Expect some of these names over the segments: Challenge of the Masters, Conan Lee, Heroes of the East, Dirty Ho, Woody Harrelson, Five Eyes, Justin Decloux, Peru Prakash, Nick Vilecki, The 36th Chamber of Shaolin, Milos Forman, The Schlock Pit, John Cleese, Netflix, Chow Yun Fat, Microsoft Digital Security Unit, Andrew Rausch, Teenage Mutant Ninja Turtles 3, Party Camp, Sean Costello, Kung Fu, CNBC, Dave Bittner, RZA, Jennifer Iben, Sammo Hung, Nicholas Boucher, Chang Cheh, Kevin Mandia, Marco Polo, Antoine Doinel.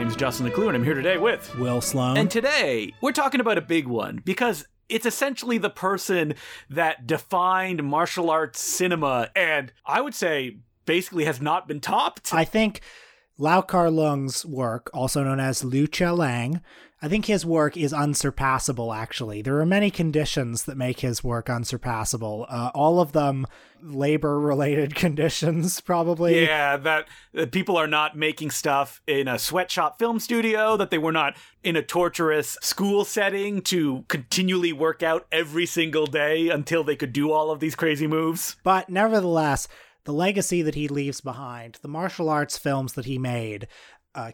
name's Justin Decloux, and I'm here today with Will Sloan. And today, we're talking about a big one, because it's essentially the person that defined martial arts cinema, and I would say basically has not been topped. I think Lau Kar-leung's work, also known as Lucha Lang, I think his work is unsurpassable, actually. There are many conditions that make his work unsurpassable. All of them labor-related conditions, probably. Yeah, that people are not making stuff in a sweatshop film studio, that they were not in a torturous school setting to continually work out every single day until they could do all of these crazy moves. But nevertheless, the legacy that he leaves behind, the martial arts films that he made,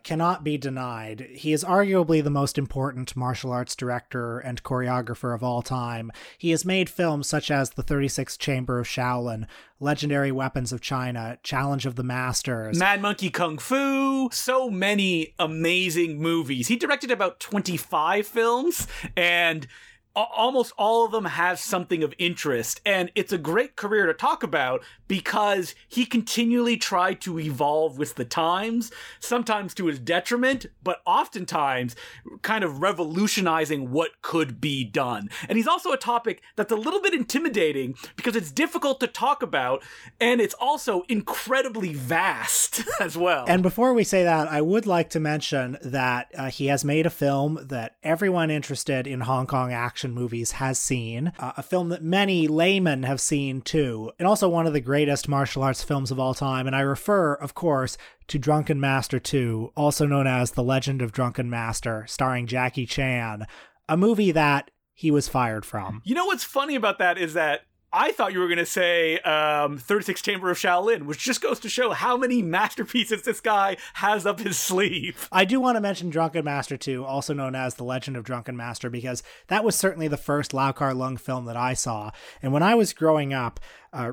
cannot be denied. He is arguably the most important martial arts director and choreographer of all time. He has made films such as The 36th Chamber of Shaolin, Legendary Weapons of China, Challenge of the Masters, Mad Monkey Kung Fu, so many amazing movies. He directed about 25 films, and almost all of them have something of interest, and it's a great career to talk about because he continually tried to evolve with the times, sometimes to his detriment, but oftentimes kind of revolutionizing what could be done. And he's also a topic that's a little bit intimidating because it's difficult to talk about, and it's also incredibly vast as well. And before we say that, I would like to mention that he has made a film that everyone interested in Hong Kong action movies has seen, a film that many laymen have seen too, and also one of the greatest martial arts films of all time. And I refer, of course, to Drunken Master 2, also known as The Legend of Drunken Master, starring Jackie Chan, a movie that he was fired from. You know what's funny about that is that I thought you were going to say 36th Chamber of Shaolin, which just goes to show how many masterpieces this guy has up his sleeve. I do want to mention Drunken Master 2, also known as The Legend of Drunken Master, because that was certainly the first Lau Kar-leung film that I saw. And when I was growing up,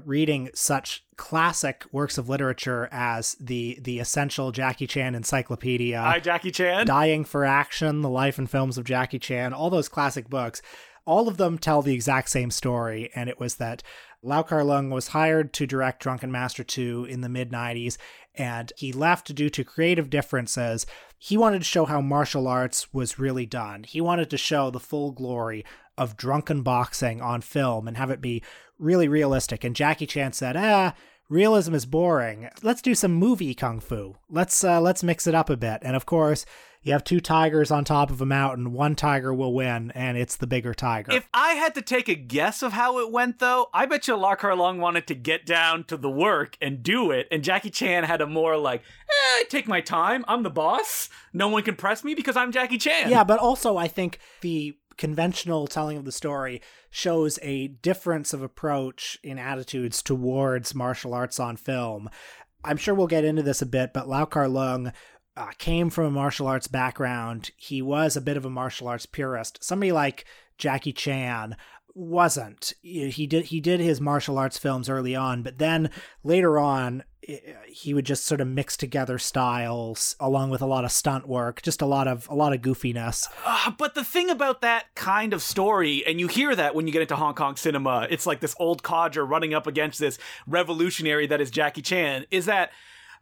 reading such classic works of literature as the essential Jackie Chan encyclopedia, Hi, Jackie Chan, Dying for Action, The Life and Films of Jackie Chan, all those classic books, all of them tell the exact same story, and it was that Lau Kar-leung was hired to direct Drunken Master 2 in the mid-90s, and he left due to creative differences. He wanted to show how martial arts was really done. He wanted to show the full glory of drunken boxing on film and have it be really realistic. And Jackie Chan said, realism is boring. Let's do some movie kung fu. Let's mix it up a bit. And of course, you have two tigers on top of a mountain. One tiger will win, and it's the bigger tiger. If I had to take a guess of how it went, though, I bet you Lau Kar-leung wanted to get down to the work and do it, and Jackie Chan had a more like, I take my time, I'm the boss, no one can press me because I'm Jackie Chan. Yeah, but also I think the conventional telling of the story shows a difference of approach in attitudes towards martial arts on film. I'm sure we'll get into this a bit, but Lau Kar-leung came from a martial arts background. He was a bit of a martial arts purist. Somebody like Jackie Chan wasn't. He did his martial arts films early on, but then later on, he would just sort of mix together styles along with a lot of stunt work, just a lot of goofiness. But the thing about that kind of story, and you hear that when you get into Hong Kong cinema, it's like this old codger running up against this revolutionary that is Jackie Chan, is that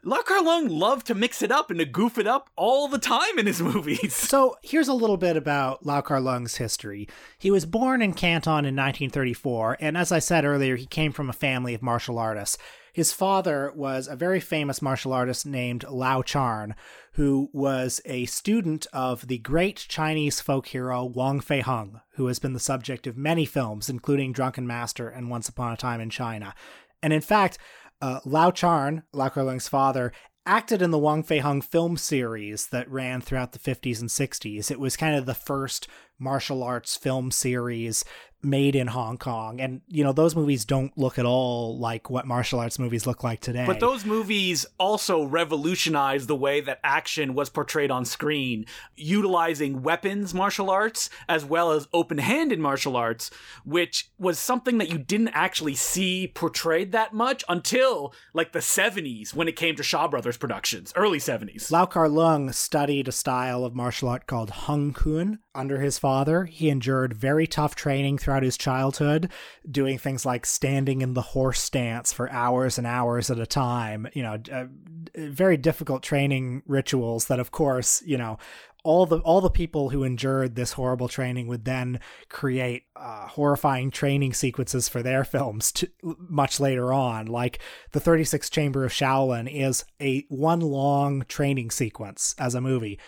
Lau Kar-leung loved to mix it up and to goof it up all the time in his movies. So here's a little bit about Lau Kar-leung's history. He was born in Canton in 1934, and as I said earlier, he came from a family of martial artists. His father was a very famous martial artist named Lau Charn, who was a student of the great Chinese folk hero Wong Fei-Hung, who has been the subject of many films, including Drunken Master and Once Upon a Time in China. And in fact, Lau Charn, Lau Kar-leung's father, acted in the Wong Fei-Hung film series that ran throughout the 50s and 60s. It was kind of the first martial arts film series made in Hong Kong. And, you know, those movies don't look at all like what martial arts movies look like today. But those movies also revolutionized the way that action was portrayed on screen, utilizing weapons martial arts as well as open-handed martial arts, which was something that you didn't actually see portrayed that much until, like, the 70s when it came to Shaw Brothers productions, early 70s. Lau Kar-leung studied a style of martial art called Hung Kun under his father, father, he endured very tough training throughout his childhood, doing things like standing in the horse stance for hours and hours at a time, very difficult training rituals that, of course, all the people who endured this horrible training would then create horrifying training sequences for their films much later on. Like The 36th Chamber of Shaolin is one long training sequence as a movie.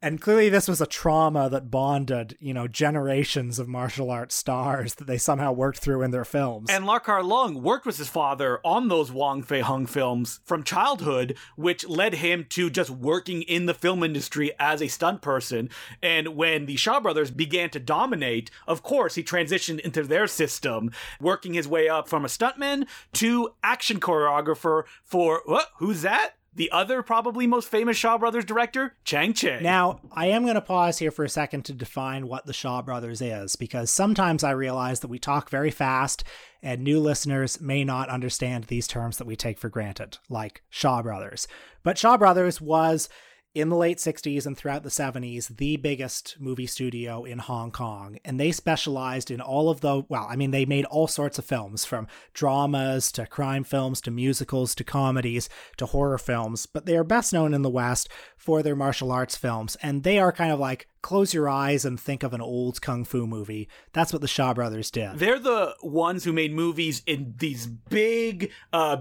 And clearly this was a trauma that bonded, generations of martial arts stars that they somehow worked through in their films. And Lau Kar-leung worked with his father on those Wong Fei-Hung films from childhood, which led him to just working in the film industry as a stunt person. And when the Shaw brothers began to dominate, of course, he transitioned into their system, working his way up from a stuntman to action choreographer for, who's that? The other probably most famous Shaw Brothers director, Chang Cheh. Now, I am going to pause here for a second to define what the Shaw Brothers is, because sometimes I realize that we talk very fast and new listeners may not understand these terms that we take for granted, like Shaw Brothers. But Shaw Brothers was, in the late 60s and throughout the 70s, the biggest movie studio in Hong Kong. And they specialized in all of the, they made all sorts of films, from dramas to crime films to musicals to comedies to horror films. But they are best known in the West for their martial arts films. And they are kind of like, close your eyes and think of an old Kung Fu movie. That's what the Shaw Brothers did. They're the ones who made movies in these big,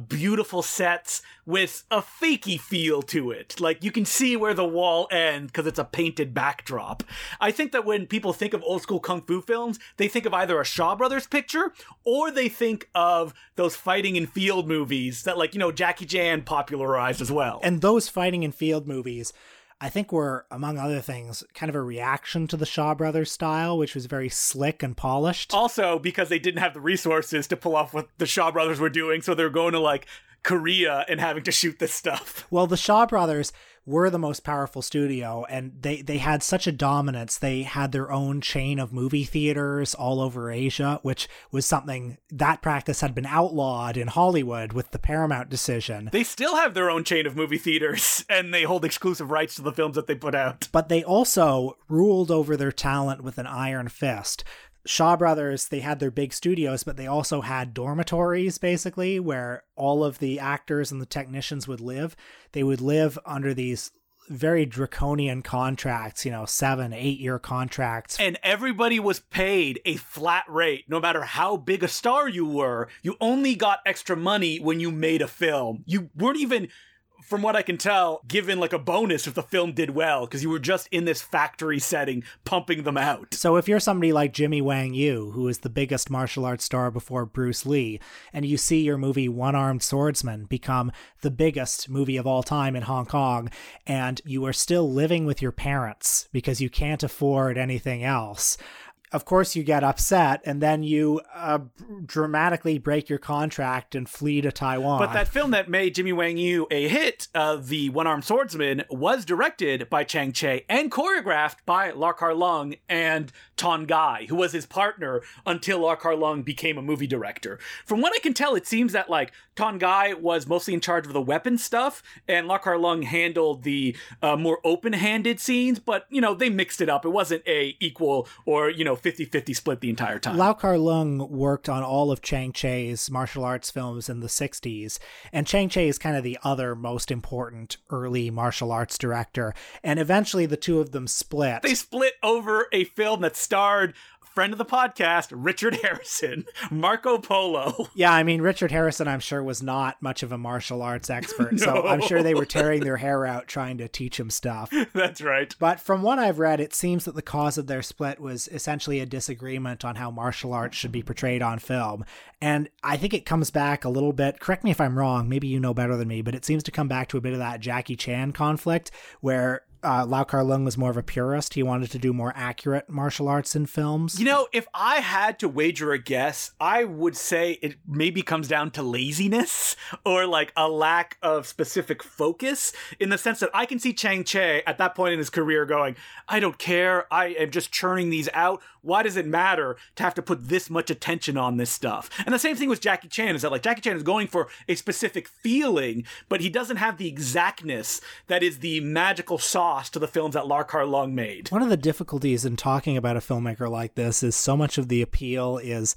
beautiful sets with a fakey feel to it. Like, you can see where the wall ends because it's a painted backdrop. I think that when people think of old school Kung Fu films, they think of either a Shaw Brothers picture or they think of those fighting and field movies that, Jackie Chan popularized as well. And those fighting and field movies, I think, were, among other things, kind of a reaction to the Shaw Brothers style, which was very slick and polished. Also, because they didn't have the resources to pull off what the Shaw Brothers were doing, so they were going to, Korea and having to shoot this stuff. Well, the Shaw Brothers were the most powerful studio, and they had such a dominance. They had their own chain of movie theaters all over Asia, which was something that practice had been outlawed in Hollywood with the Paramount decision. They still have their own chain of movie theaters, and they hold exclusive rights to the films that they put out. But they also ruled over their talent with an iron fist. Shaw Brothers, they had their big studios, but they also had dormitories, basically, where all of the actors and the technicians would live. They would live under these very draconian contracts, 7-8 year contracts. And everybody was paid a flat rate. No matter how big a star you were, you only got extra money when you made a film. You weren't even, from what I can tell, given a bonus if the film did well, because you were just in this factory setting pumping them out. So if you're somebody like Jimmy Wang Yu, who is the biggest martial arts star before Bruce Lee, and you see your movie One-Armed Swordsman become the biggest movie of all time in Hong Kong, and you are still living with your parents because you can't afford anything else, of course you get upset, and then you dramatically break your contract and flee to Taiwan. But that film that made Jimmy Wang Yu a hit, The One-Armed Swordsman, was directed by Chang Cheh and choreographed by Lau Kar-leung and Tong Kai, who was his partner until Lau Kar-leung became a movie director. From what I can tell, it seems that Tong Kai was mostly in charge of the weapon stuff, and Lau Kar-leung handled the more open-handed scenes, but, they mixed it up. It wasn't a equal or, 50-50 split the entire time. Lau Kar-leung worked on all of Chang Cheh's martial arts films in the 60s, and Chang Cheh is kind of the other most important early martial arts director, and eventually the two of them split. They split over a film that starred friend of the podcast, Richard Harrison, Marco Polo. Yeah, Richard Harrison, I'm sure, was not much of a martial arts expert, no. So I'm sure they were tearing their hair out trying to teach him stuff. That's right. But from what I've read, it seems that the cause of their split was essentially a disagreement on how martial arts should be portrayed on film. And I think it comes back a little bit, correct me if I'm wrong, maybe you know better than me, but it seems to come back to a bit of that Jackie Chan conflict, where Lau Kar-leung was more of a purist. He wanted to do more accurate martial arts in films. If I had to wager a guess, I would say it maybe comes down to laziness or a lack of specific focus, in the sense that I can see Chang Cheh at that point in his career going, I don't care. I am just churning these out. why does it matter to have to put this much attention on this stuff? And the same thing with Jackie Chan is that, like, Jackie Chan is going for a specific feeling, but he doesn't have the exactness that is the magical sauce to the films that Lau Kar-leung made. One of the difficulties in talking about a filmmaker like this is so much of the appeal is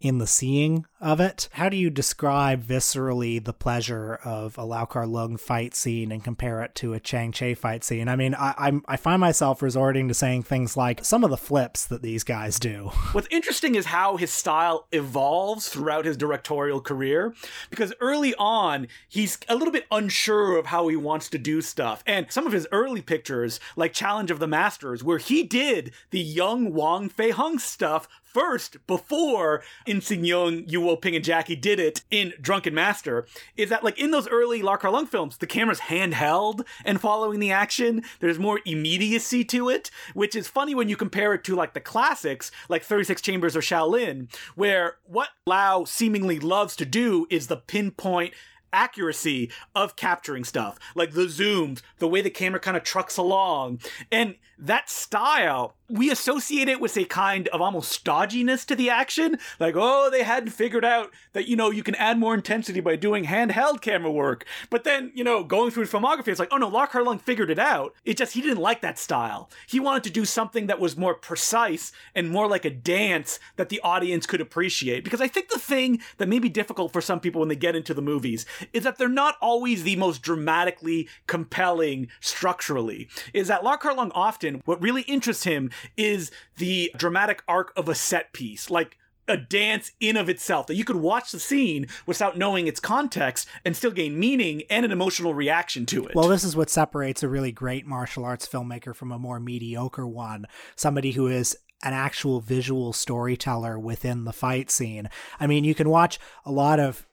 in the seeing of it. How do you describe viscerally the pleasure of a Lau Kar-leung fight scene and compare it to a Chang Cheh fight scene? I mean, I find myself resorting to saying things like some of the flips that these guys do. What's interesting is how his style evolves throughout his directorial career, because early on, he's a little bit unsure of how he wants to do stuff. And some of his early pictures, like Challenge of the Masters, where he did the young Wong Fei-Hung stuff first, before In-Sing-Young, Yu Wo-Ping, and Jackie did it in Drunken Master, is that, like, in those early Lau Kar-leung films, the camera's handheld and following the action. There's more immediacy to it, which is funny when you compare it to, like, the classics, like 36 Chambers or Shaolin, where what Lau seemingly loves to do is the pinpoint accuracy of capturing stuff, like the zooms, the way the camera kind of trucks along. And that style, we associate it with a kind of almost stodginess to the action. Like, oh, they hadn't figured out that, you know, you can add more intensity by doing handheld camera work. But then, you know, going through his filmography, it's like, oh no, Lau Kar-leung figured it out. It's just, he didn't like that style. He wanted to do something that was more precise and more like a dance that the audience could appreciate. Because I think the thing that may be difficult for some people when they get into the movies is that they're not always the most dramatically compelling structurally. Is that Lau Kar-leung often, what really interests him is the dramatic arc of a set piece, like a dance in of itself, that you could watch the scene without knowing its context and still gain meaning and an emotional reaction to it. Well, this is what separates a really great martial arts filmmaker from a more mediocre one, somebody who is an actual visual storyteller within the fight scene. I mean, you can watch a lot of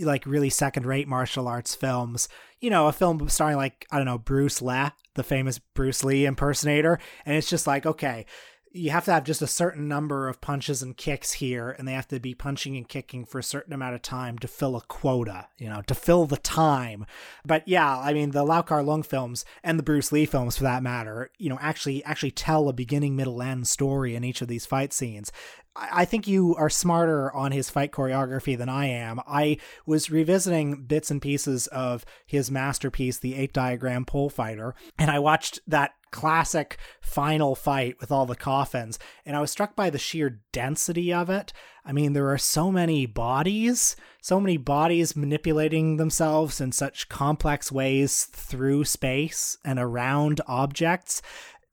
like really second-rate martial arts films, you know, a film starring like, I don't know, Bruce Lee, the famous Bruce Lee impersonator, and it's just like, okay, you have to have just a certain number of punches and kicks here, and they have to be punching and kicking for a certain amount of time to fill a quota, you know, to fill the time. But yeah, I mean, the Lau Kar-leung films and the Bruce Lee films, for that matter, you know, actually tell a beginning, middle, end story in each of these fight scenes. I think you are smarter on his fight choreography than I am. I was revisiting bits and pieces of his masterpiece, The Eight Diagram Pole Fighter, and I watched that classic final fight with all the coffins, and I was struck by the sheer density of it. I mean, there are so many bodies manipulating themselves in such complex ways through space and around objects.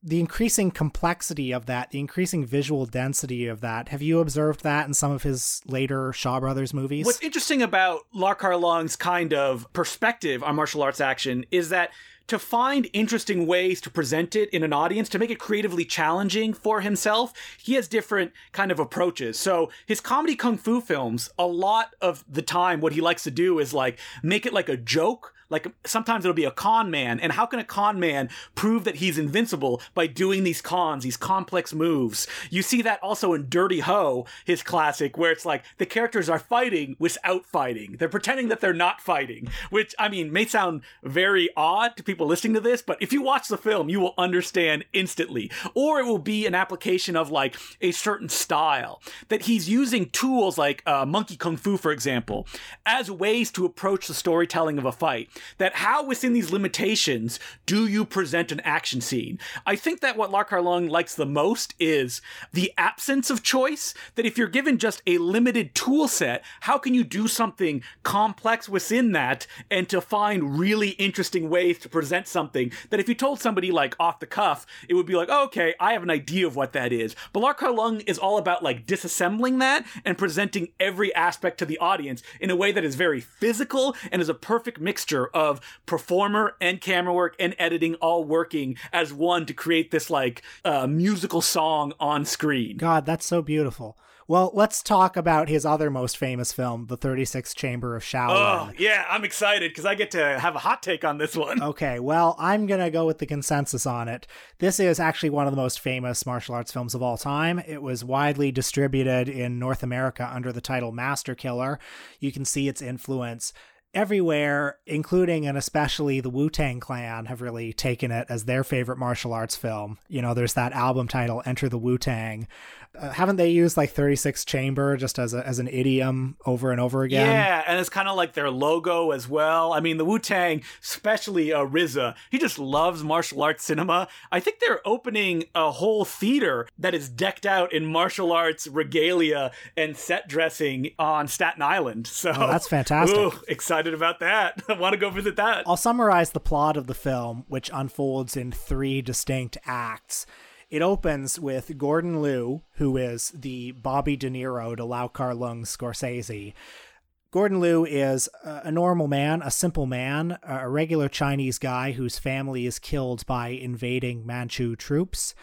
The increasing complexity of that, the increasing visual density of that. Have you observed that in some of his later Shaw Brothers movies? What's interesting about Lau Kar-leung's kind of perspective on martial arts action is that to find interesting ways to present it in an audience, to make it creatively challenging for himself, he has different kind of approaches. So his comedy kung fu films, a lot of the time, what he likes to do is like make it like a joke. Like sometimes it'll be a con man, and how can a con man prove that he's invincible by doing these cons, these complex moves? You see that also in Dirty Ho, his classic, where it's like the characters are fighting without fighting. They're pretending that they're not fighting, which, I mean, may sound very odd to people listening to this, but if you watch the film, you will understand instantly. Or it will be an application of like a certain style, that he's using tools like monkey kung fu, for example, as ways to approach the storytelling of a fight. That how within these limitations do you present an action scene? I think that what Lau Kar-leung likes the most is the absence of choice, that if you're given just a limited tool set, how can you do something complex within that and to find really interesting ways to present something that if you told somebody like off the cuff, it would be like, oh, okay, I have an idea of what that is. But Lau Kar-leung is all about like disassembling that and presenting every aspect to the audience in a way that is very physical and is a perfect mixture of performer and camera work and editing all working as one to create this like musical song on screen. God, that's so beautiful. Well, let's talk about his other most famous film, The 36th Chamber of Shaolin. Oh, yeah, I'm excited because I get to have a hot take on this one. Okay, well, I'm going to go with the consensus on it. This is actually one of the most famous martial arts films of all time. It was widely distributed in North America under the title Master Killer. You can see its influence everywhere, including and especially the Wu-Tang Clan, have really taken it as their favorite martial arts film. You know, there's that album title, Enter the Wu-Tang. Haven't they used like 36th Chamber just as an idiom over and over again? Yeah, and it's kind of like their logo as well. I mean, the Wu-Tang, especially RZA, he just loves martial arts cinema. I think they're opening a whole theater that is decked out in martial arts regalia and set dressing on Staten Island. So that's fantastic. Ooh, excited about that. I want to go visit that. I'll summarize the plot of the film, which unfolds in three distinct acts. It opens with Gordon Liu, who is the Bobby De Niro to Lau Kar-leung Scorsese. Gordon Liu is a normal man, a simple man, a regular Chinese guy whose family is killed by invading Manchu troops.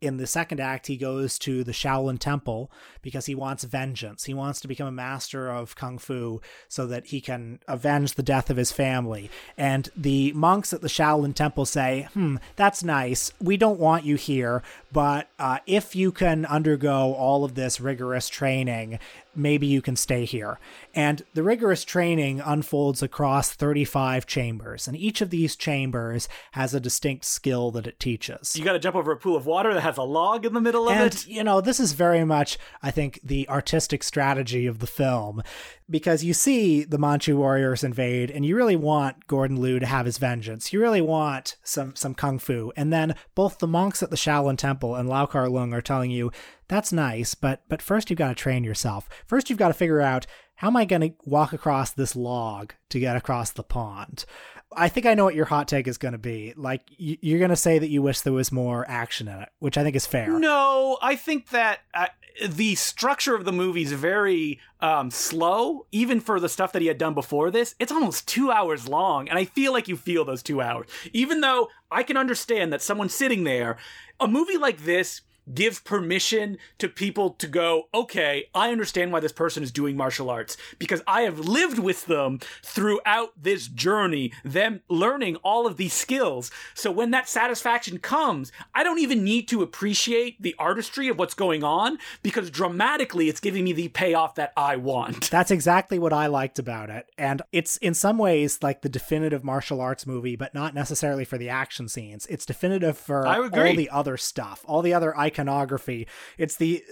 In the second act, he goes to the Shaolin Temple because he wants vengeance. He wants to become a master of Kung Fu so that he can avenge the death of his family. And the monks at the Shaolin Temple say, that's nice. We don't want you here, but if you can undergo all of this rigorous training, maybe you can stay here. And the rigorous training unfolds across 35 chambers, and each of these chambers has a distinct skill that it teaches. You got to jump over a pool of water that has a log in the middle of it. You know, this is very much, I think, the artistic strategy of the film, because you see the Manchu warriors invade, and you really want Gordon Liu to have his vengeance. You really want some kung fu. And then both the monks at the Shaolin Temple and Lau Kar-leung are telling you, that's nice, but first you've got to train yourself. First you've got to figure out, how am I going to walk across this log to get across the pond? I think I know what your hot take is going to be. Like, you're going to say that you wish there was more action in it, which I think is fair. No, I think that the structure of the movie is very slow, even for the stuff that he had done before this. It's almost 2 hours long, and I feel like you feel those 2 hours. Even though I can understand that someone sitting there, a movie like this give permission to people to go, okay, I understand why this person is doing martial arts, because I have lived with them throughout this journey, them learning all of these skills. So when that satisfaction comes, I don't even need to appreciate the artistry of what's going on, because dramatically it's giving me the payoff that I want. That's exactly what I liked about it. And it's in some ways like the definitive martial arts movie, but not necessarily for the action scenes. It's definitive for all the other stuff, all the other iconography. It's the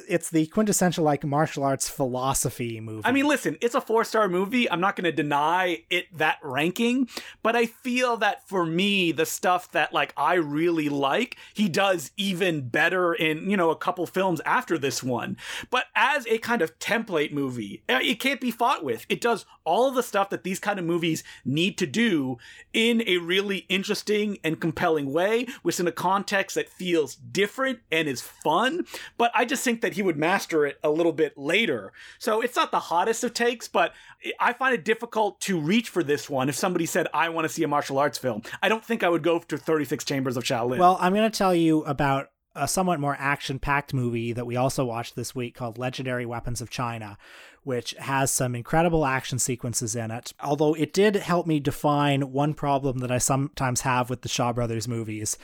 quintessential like martial arts philosophy movie. I mean, listen, it's a 4-star movie. I'm not going to deny it that ranking, but I feel that for me, the stuff that like I really like, he does even better in, you know, a couple films after this one. But as a kind of template movie, it can't be fought with. It does all of the stuff that these kind of movies need to do in a really interesting and compelling way, within a context that feels different and is fun, but I just think that he would master it a little bit later. So it's not the hottest of takes, but I find it difficult to reach for this one. If somebody said, I want to see a martial arts film, I don't think I would go to 36 Chambers of Shaolin. Well, I'm going to tell you about a somewhat more action-packed movie that we also watched this week called Legendary Weapons of China, which has some incredible action sequences in it. Although it did help me define one problem that I sometimes have with the Shaw Brothers movies.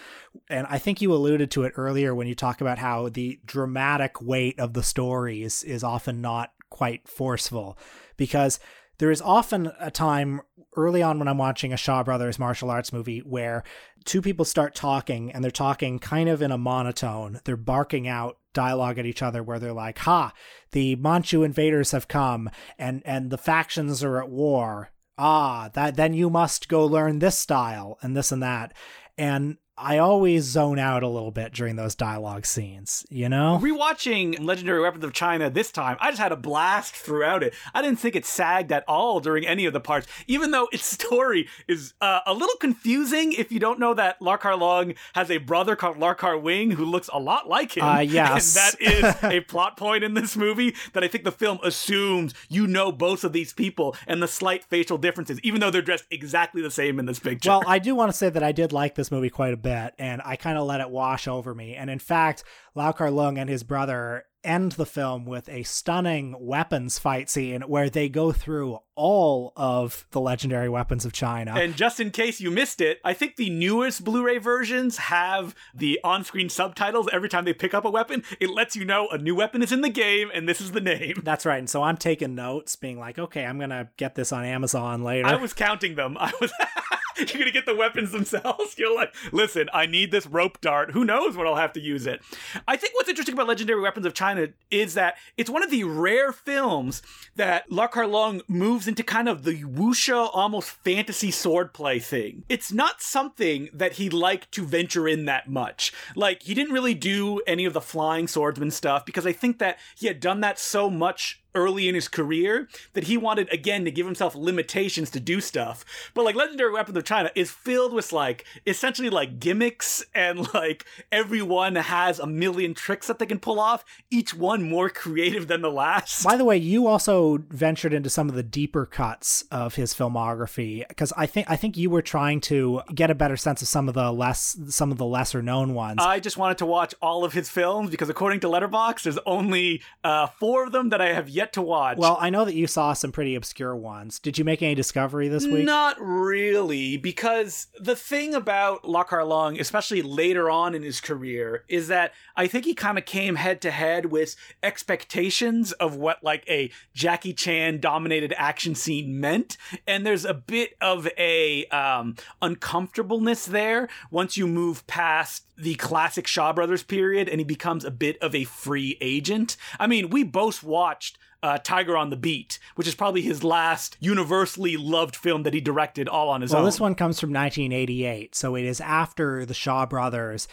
And I think you alluded to it earlier when you talk about how the dramatic weight of the story is often not quite forceful, because there is often a time early on when I'm watching a Shaw Brothers martial arts movie where two people start talking, and they're talking kind of in a monotone. They're barking out dialogue at each other where they're like, ha, the Manchu invaders have come and the factions are at war. Ah, that then you must go learn this style and this and that. And I always zone out a little bit during those dialogue scenes, you know? Rewatching Legendary Weapons of China this time, I just had a blast throughout it. I didn't think it sagged at all during any of the parts, even though its story is a little confusing if you don't know that Lau Kar-leung has a brother called Lau Kar-wing who looks a lot like him. Yes. And that is a plot point in this movie that I think the film assumes you know both of these people and the slight facial differences, even though they're dressed exactly the same in this picture. Well, I do want to say that I did like this this movie quite a bit, and I kind of let it wash over me. And in fact, Lau Kar-leung and his brother end the film with a stunning weapons fight scene where they go through all of the legendary weapons of China. And just in case you missed it, I think the newest Blu-ray versions have the on-screen subtitles. Every time they pick up a weapon, it lets you know a new weapon is in the game and this is the name. That's right. And so I'm taking notes, being like, okay, I'm gonna get this on Amazon later. I was counting them. I was you're going to get the weapons themselves. You're like, listen, I need this rope dart. Who knows when I'll have to use it? I think what's interesting about Legendary Weapons of China is that it's one of the rare films that Lau Kar-leung moves into kind of the wuxia, almost fantasy swordplay thing. It's not something that he liked to venture in that much. Like, he didn't really do any of the flying swordsman stuff because I think that he had done that so much early in his career that he wanted, again, to give himself limitations to do stuff. But like Legendary Weapons of China is filled with like essentially like gimmicks, and like everyone has a million tricks that they can pull off, each one more creative than the last. By the way, you also ventured into some of the deeper cuts of his filmography, because I think you were trying to get a better sense of some of the lesser known ones. I just wanted to watch all of his films because according to Letterboxd, there's only 4 of them that I have yet to watch. Well, I know that you saw some pretty obscure ones. Did you make any discovery this week? Not really, because the thing about Lau Kar-leung, especially later on in his career, is that I think he kind of came head to head with expectations of what like a Jackie Chan dominated action scene meant, and there's a bit of a uncomfortableness there once you move past the classic Shaw Brothers period and he becomes a bit of a free agent. I mean, we both watched Tiger on the Beat, which is probably his last universally loved film that he directed all on his own. Well, this one comes from 1988, so it is after the Shaw Brothers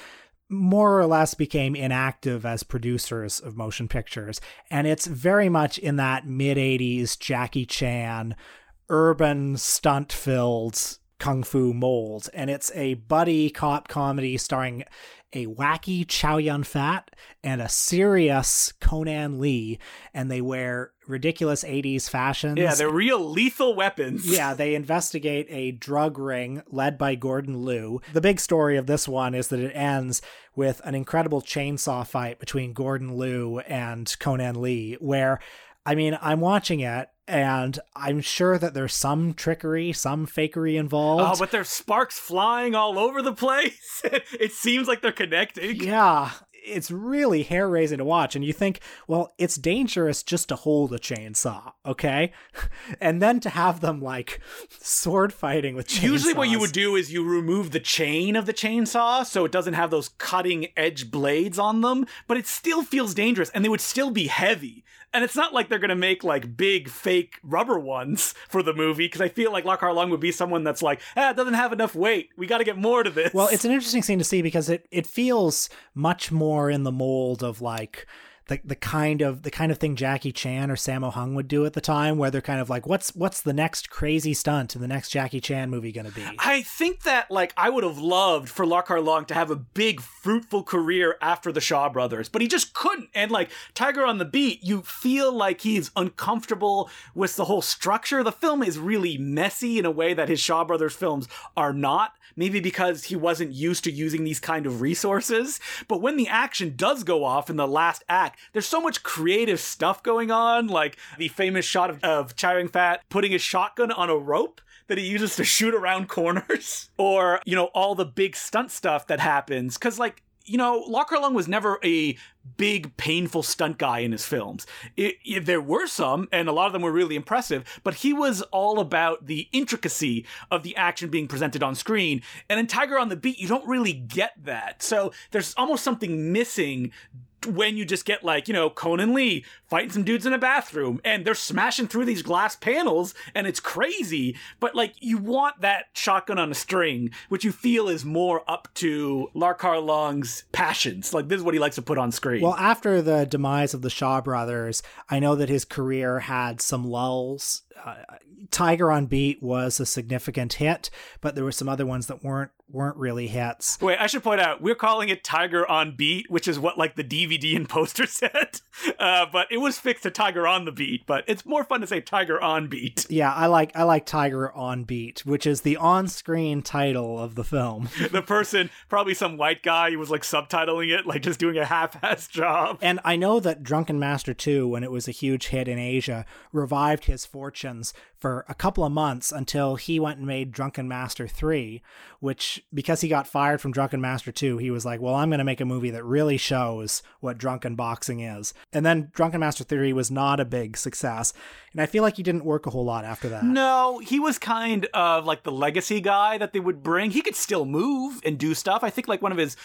more or less became inactive as producers of motion pictures. And it's very much in that mid-80s Jackie Chan, urban, stunt-filled Kung Fu mold. And it's a buddy cop comedy starring a wacky Chow Yun Fat and a serious Conan Lee, and they wear ridiculous 80s fashions. Yeah, they're real lethal weapons. Yeah, they investigate a drug ring led by Gordon Liu. The big story of this one is that it ends with an incredible chainsaw fight between Gordon Liu and Conan Lee, where, I mean, I'm watching it, and I'm sure that there's some trickery, some fakery involved. Oh, but there's sparks flying all over the place. It seems like they're connecting. Yeah. It's really hair-raising to watch. And you think, well, it's dangerous just to hold a chainsaw, okay? And then to have them, like, sword fighting with chainsaws. Usually what you would do is you remove the chain of the chainsaw so it doesn't have those cutting-edge blades on them, but it still feels dangerous, and they would still be heavy. And it's not like they're going to make, like, big, fake rubber ones for the movie, because I feel like Lau Kar-leung would be someone that's like, it doesn't have enough weight. We got to get more to this. Well, it's an interesting scene to see because it feels much more in the mold of like the kind of thing Jackie Chan or Sammo Hung would do at the time, where they're kind of like, what's the next crazy stunt in the next Jackie Chan movie going to be? I think that like I would have loved for Lau Kar-leung to have a big fruitful career after the Shaw Brothers, but he just couldn't. And like Tiger on the Beat, you feel like he's uncomfortable with the whole structure. The film is really messy in a way that his Shaw Brothers films are not, maybe because he wasn't used to using these kind of resources. But when the action does go off in the last act, there's so much creative stuff going on, like the famous shot of Chow Yun-fat putting his shotgun on a rope that he uses to shoot around corners, or, you know, all the big stunt stuff that happens. Because, like, you know, Lau Kar-leung was never a big, painful stunt guy in his films. There were some, and a lot of them were really impressive, but he was all about the intricacy of the action being presented on screen. And in Tiger on the Beat, you don't really get that. So there's almost something missing when you just get, like, you know, Conan Lee fighting some dudes in a bathroom and they're smashing through these glass panels and it's crazy, but like you want that shotgun on a string, which you feel is more up to Lau Kar-leung's passions. Like, this is what he likes to put on screen. Well, after the demise of the Shaw Brothers, I know that his career had some lulls Tiger on Beat was a significant hit, but there were some other ones that weren't really hits. Wait, I should point out, we're calling it Tiger on Beat, which is what like the DVD and poster said, but it was fixed to Tiger on the Beat, but it's more fun to say Tiger on Beat. Yeah, I like Tiger on Beat, which is the on-screen title of the film. The person, probably some white guy, who was like subtitling it, like just doing a half-assed job. And I know that Drunken Master 2, when it was a huge hit in Asia, revived his fortunes for a couple of months until he went and made Drunken Master 3, which, because he got fired from Drunken Master 2, he was like, well, I'm going to make a movie that really shows what drunken boxing is. And then Drunken Master 3 was not a big success. And I feel like he didn't work a whole lot after that. No, he was kind of like the legacy guy that they would bring. He could still move and do stuff. I think like one of his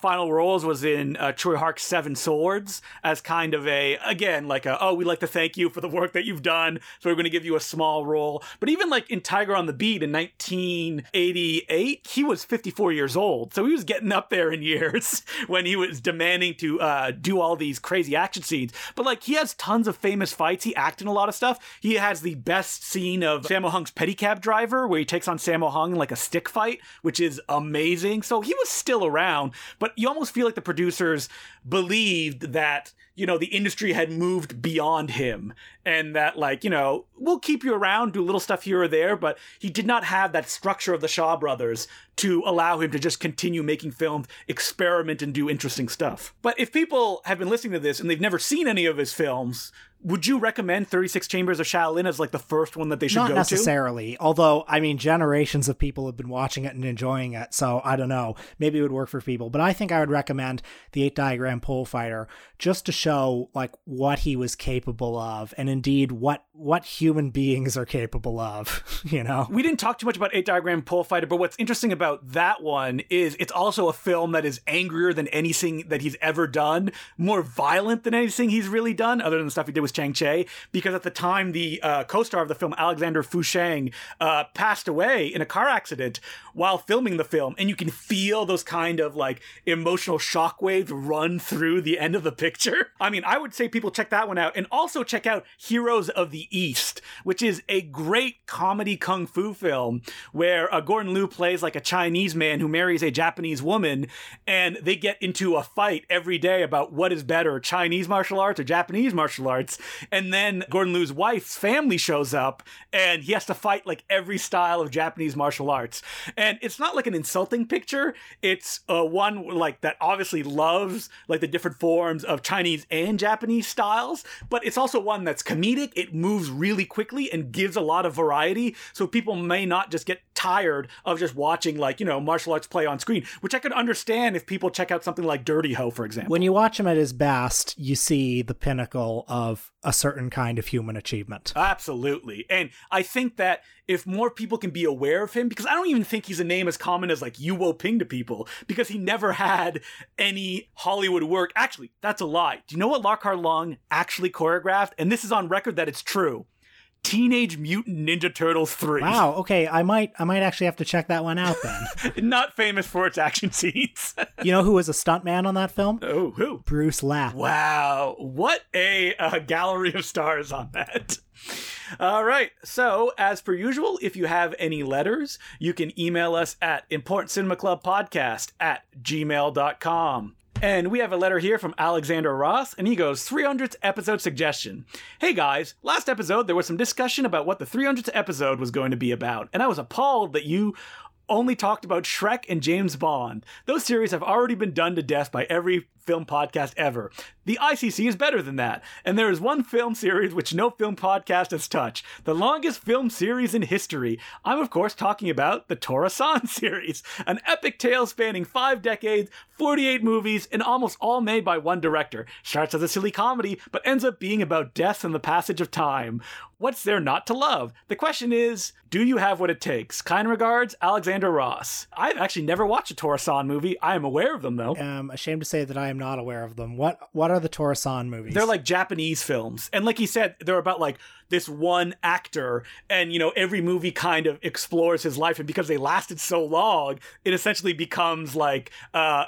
final roles was in Choi Hark's Seven Swords as kind of a, we'd like to thank you for the work that you've done, so we're going to give you a small role. But even like in Tiger on the Beat in 1988, he was 54 years old. So he was getting up there in years when he was demanding to do all these crazy action scenes. But like he has tons of famous fights. He acted in a lot of stuff. He has the best scene of Sammo Hung's pedicab driver, where he takes on Sammo Hung in like a stick fight, which is amazing. So he was still around, but you almost feel like the producers believed that, you know, the industry had moved beyond him, and that like, you know, we'll keep you around, do little stuff here or there, but he did not have that structure of the Shaw Brothers to allow him to just continue making films, experiment, and do interesting stuff. But if people have been listening to this and they've never seen any of his films, would you recommend 36 Chambers of Shaolin as like the first one that they should go to? Not necessarily, although, I mean, generations of people have been watching it and enjoying it, so I don't know. Maybe it would work for people, but I think I would recommend The Eight Diagram Pole Fighter just to show like what he was capable of, and indeed what human beings are capable of, you know? We didn't talk too much about Eight Diagram Pole Fighter, but what's interesting about that one is it's also a film that is angrier than anything that he's ever done, more violent than anything he's really done, other than the stuff he did with Chang Cheh, because at the time the co-star of the film, Alexander Fusheng, passed away in a car accident while filming the film, and you can feel those kind of like emotional shockwaves run through the end of the picture. I mean, I would say people check that one out, and also check out Heroes of the East, which is a great comedy kung fu film where Gordon Liu plays like a Chinese man who marries a Japanese woman, and they get into a fight every day about what is better, Chinese martial arts or Japanese martial arts. And then Gordon Liu's wife's family shows up, and he has to fight like every style of Japanese martial arts. And it's not like an insulting picture. It's one like that obviously loves like the different forms of Chinese and Japanese styles, but it's also one that's comedic. It moves really quickly and gives a lot of variety, so people may not just get tired of just watching like, you know, martial arts play on screen, which I could understand if people check out something like Dirty Ho, for example. When you watch him at his best, you see the pinnacle of a certain kind of human achievement. Absolutely. And I think that if more people can be aware of him, because I don't even think he's a name as common as like Yu Wo Ping to people, because he never had any Hollywood work. Actually, that's a lie. Do you know what Lau Kar-leung actually choreographed? And this is on record that it's true. Teenage Mutant Ninja Turtles 3. Wow, okay, I might actually have to check that one out then. Not famous for its action scenes. You know who was a stuntman on that film? Oh, who? Bruce Lapp. Wow, what a gallery of stars on that. All right, so as per usual, if you have any letters, you can email us at importantcinemaclubpodcast@gmail.com. And we have a letter here from Alexander Ross, and he goes, 300th episode suggestion. Hey guys, last episode there was some discussion about what the 300th episode was going to be about, and I was appalled that you only talked about Shrek and James Bond. Those series have already been done to death by every film podcast ever. The ICC is better than that, and there is one film series which no film podcast has touched. The longest film series in history. I'm, of course, talking about the Tora-san series, an epic tale spanning 5 decades, 48 movies, and almost all made by one director. Starts as a silly comedy, but ends up being about death and the passage of time. What's there not to love? The question is, do you have what it takes? Kind regards, Alexander Ross. I've actually never watched a Tora-san movie. I am aware of them, though. I'm ashamed to say that I am not aware of them. What are the Tora-san movies? They're like Japanese films, and like he said, they're about like this one actor, and, you know, every movie kind of explores his life, and because they lasted so long, it essentially becomes like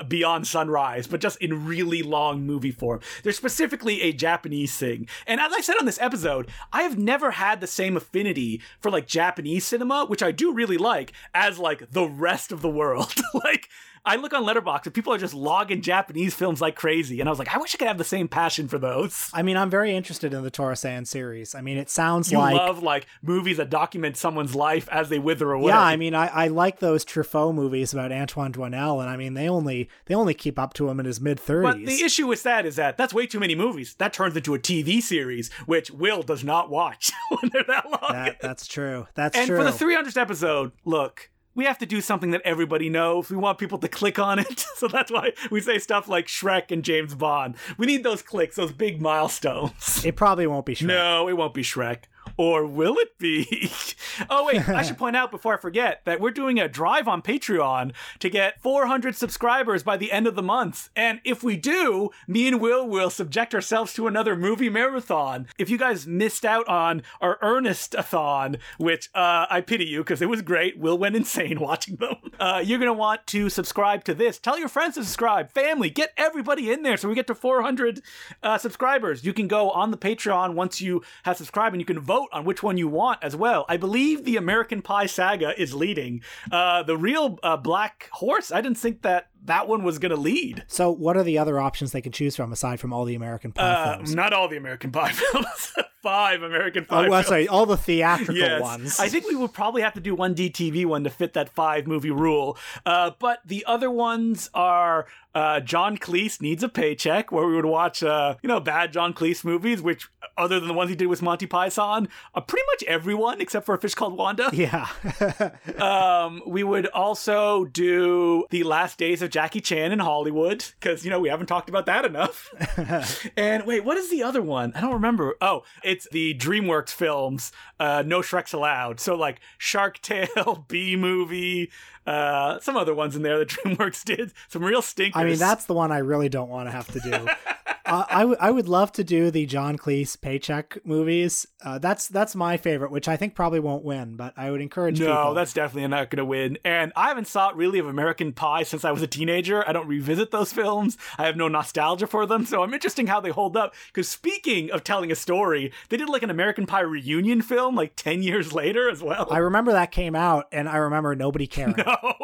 Beyond Sunrise, but just in really long movie form. There's specifically a Japanese thing, and as I said on this episode, I have never had the same affinity for like Japanese cinema, which I do really like, as like the rest of the world. Like, I look on Letterboxd and people are just logging Japanese films like crazy. And I was like, I wish I could have the same passion for those. I mean, I'm very interested in the Tora-san series. I mean, it sounds like... You love, like, movies that document someone's life as they wither away. Yeah, I mean, I like those Truffaut movies about Antoine Doinel. And I mean, they only keep up to him in his mid-30s. But the issue with that is that that's way too many movies. That turns into a TV series, which Will does not watch when they're that long. That's true. That's true. And for the 300th episode, look... We have to do something that everybody knows. We want people to click on it. So that's why we say stuff like Shrek and James Bond. We need those clicks, those big milestones. It probably won't be Shrek. No, it won't be Shrek. Or will it be? Oh, wait, I should point out before I forget that we're doing a drive on Patreon to get 400 subscribers by the end of the month. And if we do, me and Will subject ourselves to another movie marathon. If you guys missed out on our Earnest-a-thon, which I pity you because it was great. Will went insane watching them. You're going to want to subscribe to this. Tell your friends to subscribe. Family, get everybody in there so we get to 400 subscribers. You can go on the Patreon once you have subscribed and you can vote on which one you want as well. I believe the American Pie Saga is leading. The real Black Horse, I didn't think that one was going to lead. So what are the other options they can choose from aside from all the American Pie films? Not all the American Pie films. 5 American Pie films. Oh, well, sorry, all the theatrical ones. I think we would probably have to do one DTV one to fit that 5 movie rule. But the other ones are John Cleese Needs a Paycheck, where we would watch, bad John Cleese movies, which other than the ones he did with Monty Python, pretty much everyone except for A Fish Called Wanda. Yeah. We would also do The Last Days of Jackie Chan in Hollywood, because, you know, we haven't talked about that enough. And wait, what is the other one? I don't remember. Oh, it's the DreamWorks films, No Shreks Allowed. So like Shark Tale, B-Movie, some other ones in there that DreamWorks did. Some real stinkers. I mean, that's the one I really don't want to have to do. I would love to do the John Cleese Paycheck movies. That's my favorite, which I think probably won't win, but I would encourage people. No, that's definitely not going to win. And I haven't thought really of American Pie since I was a teenager. I don't revisit those films. I have no nostalgia for them, so I'm interested how they hold up. Because speaking of telling a story, they did like an American Pie reunion film like 10 years later as well. I remember that came out, and I remember nobody caring. No,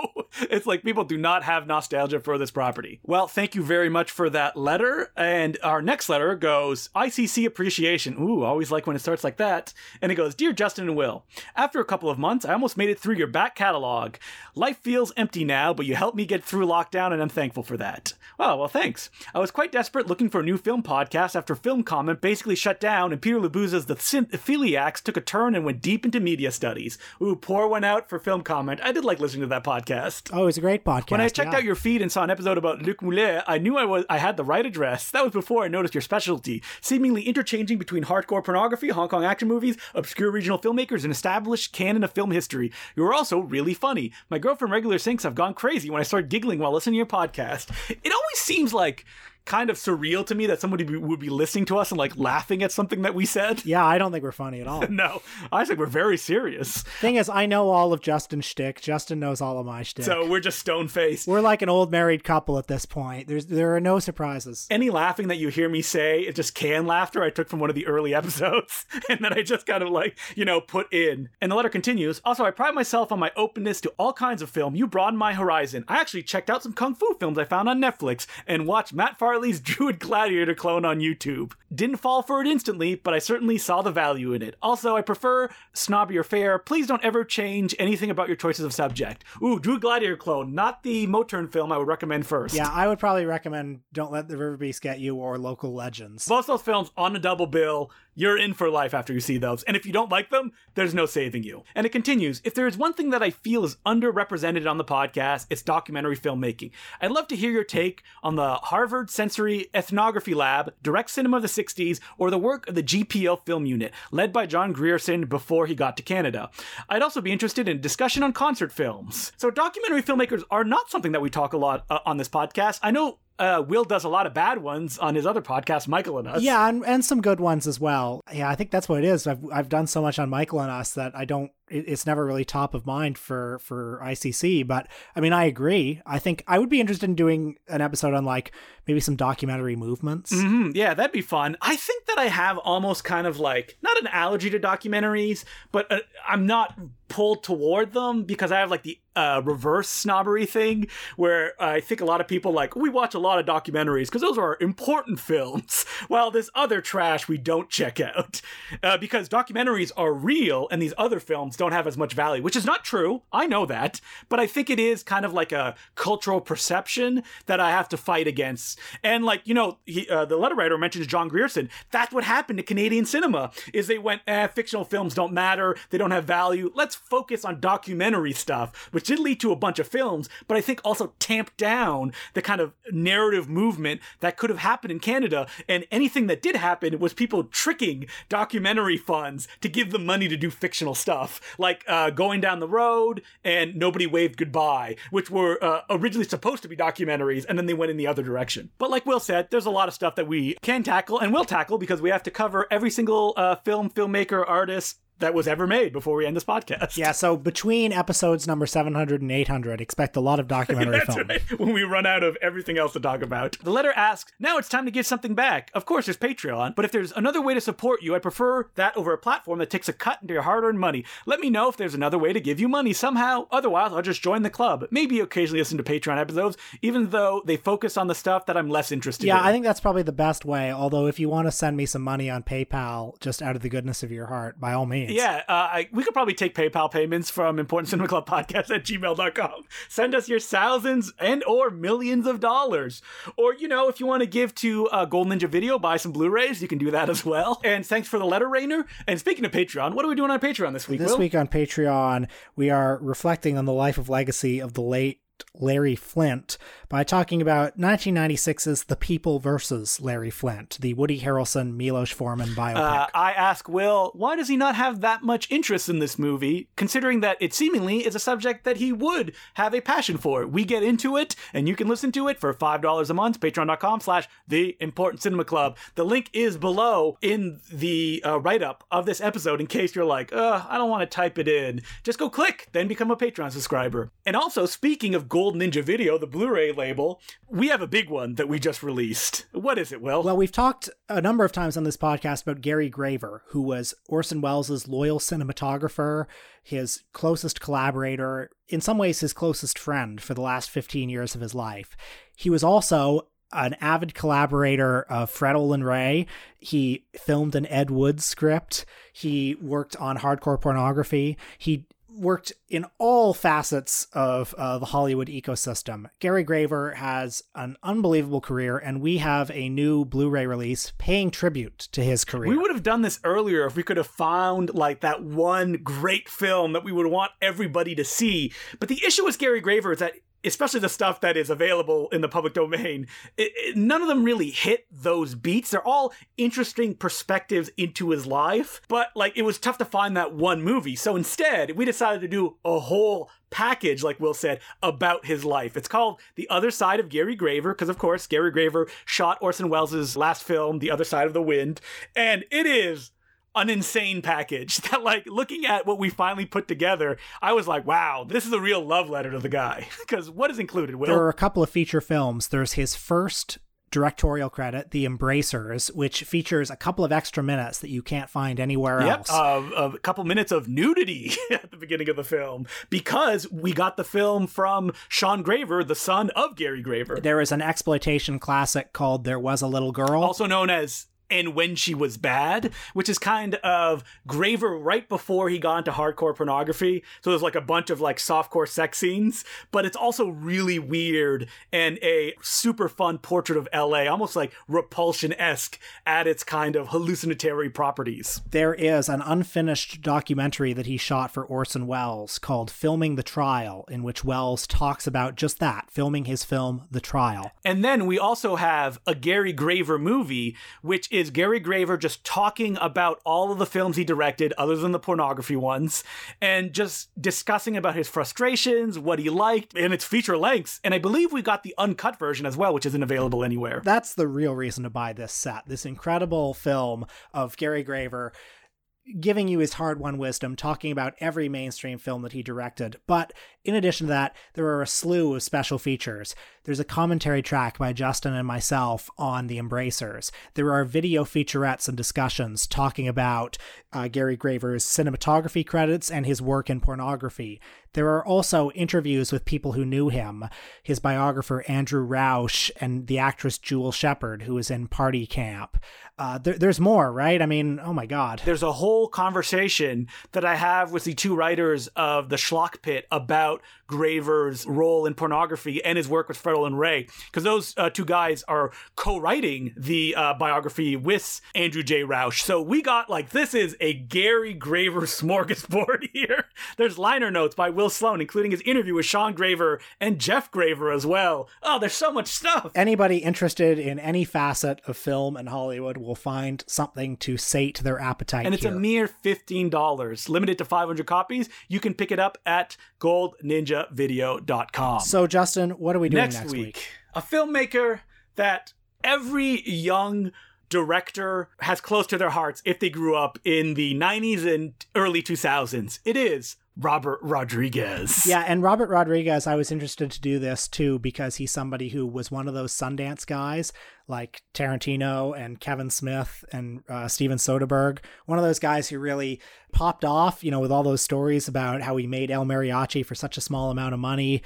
it's like people do not have nostalgia for this property. Well, thank you very much for that letter. And our next letter goes, ICC appreciation. Ooh, I always like when it starts like that. And it goes, Dear Justin and Will, after a couple of months, I almost made it through your back catalog. Life feels empty now, but you helped me get through lockdown, and I'm thankful for that. Oh, well, thanks. I was quite desperate looking for a new film podcast after Film Comment basically shut down, and Peter Labuza's The Synthephiliacs took a turn and went deep into media studies. Ooh, pour one out for Film Comment. I did like listening to that podcast. Oh, it's a great podcast. When I checked out your feed and saw an episode about Luc Moulin, I knew I had the right address. That was before I noticed your specialty, seemingly interchanging between hardcore pornography, Hong Kong action movies, obscure regional filmmakers, and established canon of film history. You were also really funny. My girlfriend regularly thinks I've gone crazy when I start giggling while listening to your podcast. It always seems like kind of surreal to me that somebody would be listening to us and like laughing at something that we said. Yeah, I don't think we're funny at all. No, I think we're very serious. Thing is, I know all of Justin's shtick. Justin knows all of my shtick. So we're just stone-faced. We're like an old married couple at this point. There are no surprises. Any laughing that you hear me say, it's just canned laughter I took from one of the early episodes and then I just kind of like, you know, put in. And the letter continues. Also, I pride myself on my openness to all kinds of film. You broaden my horizon. I actually checked out some Kung Fu films I found on Netflix and watched Matt Farley's Druid Gladiator clone on YouTube. Didn't fall for it instantly, but I certainly saw the value in it. Also, I prefer snobbier fare. Please don't ever change anything about your choices of subject. Ooh, Druid Gladiator clone, not the Moturn film I would recommend first. Yeah, I would probably recommend Don't Let the River Beast Get You or Local Legends. Both those films on a double bill. You're in for life after you see those. And if you don't like them, there's no saving you. And it continues. If there is one thing that I feel is underrepresented on the podcast, it's documentary filmmaking. I'd love to hear your take on the Harvard Sensory Ethnography Lab, direct cinema of the 60s, or the work of the GPO Film Unit, led by John Grierson before he got to Canada. I'd also be interested in discussion on concert films. So documentary filmmakers are not something that we talk a lot on this podcast. I know Will does a lot of bad ones on his other podcast, Michael and Us. Yeah, and some good ones as well. Yeah, I think that's what it is. I've done so much on Michael and Us that I don't. It's never really top of mind for ICC. But I mean, I agree. I think I would be interested in doing an episode on like maybe some documentary movements. Mm-hmm. Yeah, that'd be fun. I think that I have almost kind of like not an allergy to documentaries, but I'm not pulled toward them because I have like the reverse snobbery thing where I think a lot of people like, we watch a lot of documentaries because those are important films, while this other trash we don't check out because documentaries are real and these other films don't have as much value, which is not true. I know that, but I think it is kind of like a cultural perception that I have to fight against. And like, you know, the letter writer mentions John Grierson. That's what happened to Canadian cinema is they went, fictional films don't matter. They don't have value. Let's focus on documentary stuff, which did lead to a bunch of films, but I think also tamped down the kind of narrative movement that could have happened in Canada. And anything that did happen was people tricking documentary funds to give them money to do fictional stuff. Like Going Down the Road and Nobody Waved Goodbye, which were originally supposed to be documentaries, and then they went in the other direction. But like Will said, there's a lot of stuff that we can tackle and will tackle because we have to cover every single film, filmmaker, artist that was ever made before we end this podcast. Yeah, so between episodes number 700 and 800, expect a lot of documentary film. Right, when we run out of everything else to talk about. The letter asks, now it's time to give something back. Of course, there's Patreon, but if there's another way to support you, I prefer that over a platform that takes a cut into your hard-earned money. Let me know if there's another way to give you money somehow. Otherwise, I'll just join the club. Maybe occasionally listen to Patreon episodes, even though they focus on the stuff that I'm less interested in. Yeah, I think that's probably the best way, although if you want to send me some money on PayPal, just out of the goodness of your heart, by all means. Yeah, we could probably take PayPal payments from importantcinemaclubpodcast@gmail.com. Send us your thousands and or millions of dollars. Or, you know, if you want to give to Gold Ninja Video, buy some Blu-rays, you can do that as well. And thanks for the letter, Rainer. And speaking of Patreon, what are we doing on Patreon this week, Will? This week on Patreon, we are reflecting on the life of legacy of the late Larry Flint by talking about 1996's The People versus Larry Flint, the Woody Harrelson, Milos Forman biopic. I ask Will, why does he not have that much interest in this movie, considering that it seemingly is a subject that he would have a passion for? We get into it, and you can listen to it for $5 a month, patreon.com/The Important Cinema Club. The link is below in the write-up of this episode in case you're like, I don't want to type it in. Just go click, then become a Patreon subscriber. And also, speaking of Gold Ninja Video, the Blu-ray label, we have a big one that we just released. What is it, Will? Well, we've talked a number of times on this podcast about Gary Graver, who was Orson Welles' loyal cinematographer, his closest collaborator, in some ways his closest friend for the last 15 years of his life. He was also an avid collaborator of Fred Olin Ray. He filmed an Ed Wood script. He worked on hardcore pornography. He worked in all facets of the Hollywood ecosystem. Gary Graver has an unbelievable career, and we have a new Blu-ray release paying tribute to his career. We would have done this earlier if we could have found like that one great film that we would want everybody to see. But the issue with Gary Graver is that, especially the stuff that is available in the public domain, none of them really hit those beats. They're all interesting perspectives into his life, but like it was tough to find that one movie. So instead, we decided to do a whole package, like Will said, about his life. It's called The Other Side of Gary Graver, because of course, Gary Graver shot Orson Welles' last film, The Other Side of the Wind, and it is an insane package that, like, looking at what we finally put together, I was like, wow, this is a real love letter to the guy. Because what is included, Will? There are a couple of feature films. There's his first directorial credit, The Embracers, which features a couple of extra minutes that you can't find anywhere else. A couple minutes of nudity at the beginning of the film, because we got the film from Sean Graver, the son of Gary Graver. There is an exploitation classic called There Was a Little Girl, also known as And When She Was Bad, which is kind of Graver right before he got into hardcore pornography. So there's like a bunch of like softcore sex scenes, but it's also really weird and a super fun portrait of LA, almost like Repulsion-esque at its kind of hallucinatory properties. There is an unfinished documentary that he shot for Orson Welles called Filming the Trial, in which Welles talks about just that, filming his film, The Trial. And then we also have a Gary Graver movie, which is is Gary Graver just talking about all of the films he directed other than the pornography ones and just discussing about his frustrations, what he liked, and its feature lengths. And I believe we got the uncut version as well, which isn't available anywhere. That's the real reason to buy this set, this incredible film of Gary Graver giving you his hard-won wisdom, talking about every mainstream film that he directed. But in addition to that, there are a slew of special features. There's a commentary track by Justin and myself on The Embracers. There are video featurettes and discussions talking about Gary Graver's cinematography credits and his work in pornography. There are also interviews with people who knew him, his biographer Andrew Rausch and the actress Jewel Shepherd, who was in Party Camp. There's more, right? I mean, oh my God. There's a whole conversation that I have with the two writers of The Schlock Pit about Graver's role in pornography and his work with Fredel and Ray, because those two guys are co-writing the biography with Andrew J. Rausch. So we got, like, this is a Gary Graver smorgasbord here. There's liner notes by Will Sloan, including his interview with Sean Graver and Jeff Graver as well. Oh, there's so much stuff. Anybody interested in any facet of film and Hollywood will find something to sate their appetite. And it's here. A mere $15, limited to 500 copies. You can pick it up at goldninjavideo.com. So, Justin, what are we doing next week? A filmmaker that every young director has close to their hearts if they grew up in the 90s and early 2000s. It is Robert Rodriguez. Yeah, and Robert Rodriguez, I was interested to do this too because he's somebody who was one of those Sundance guys like Tarantino and Kevin Smith and Steven Soderbergh. One of those guys who really popped off, you know, with all those stories about how he made El Mariachi for such a small amount of money,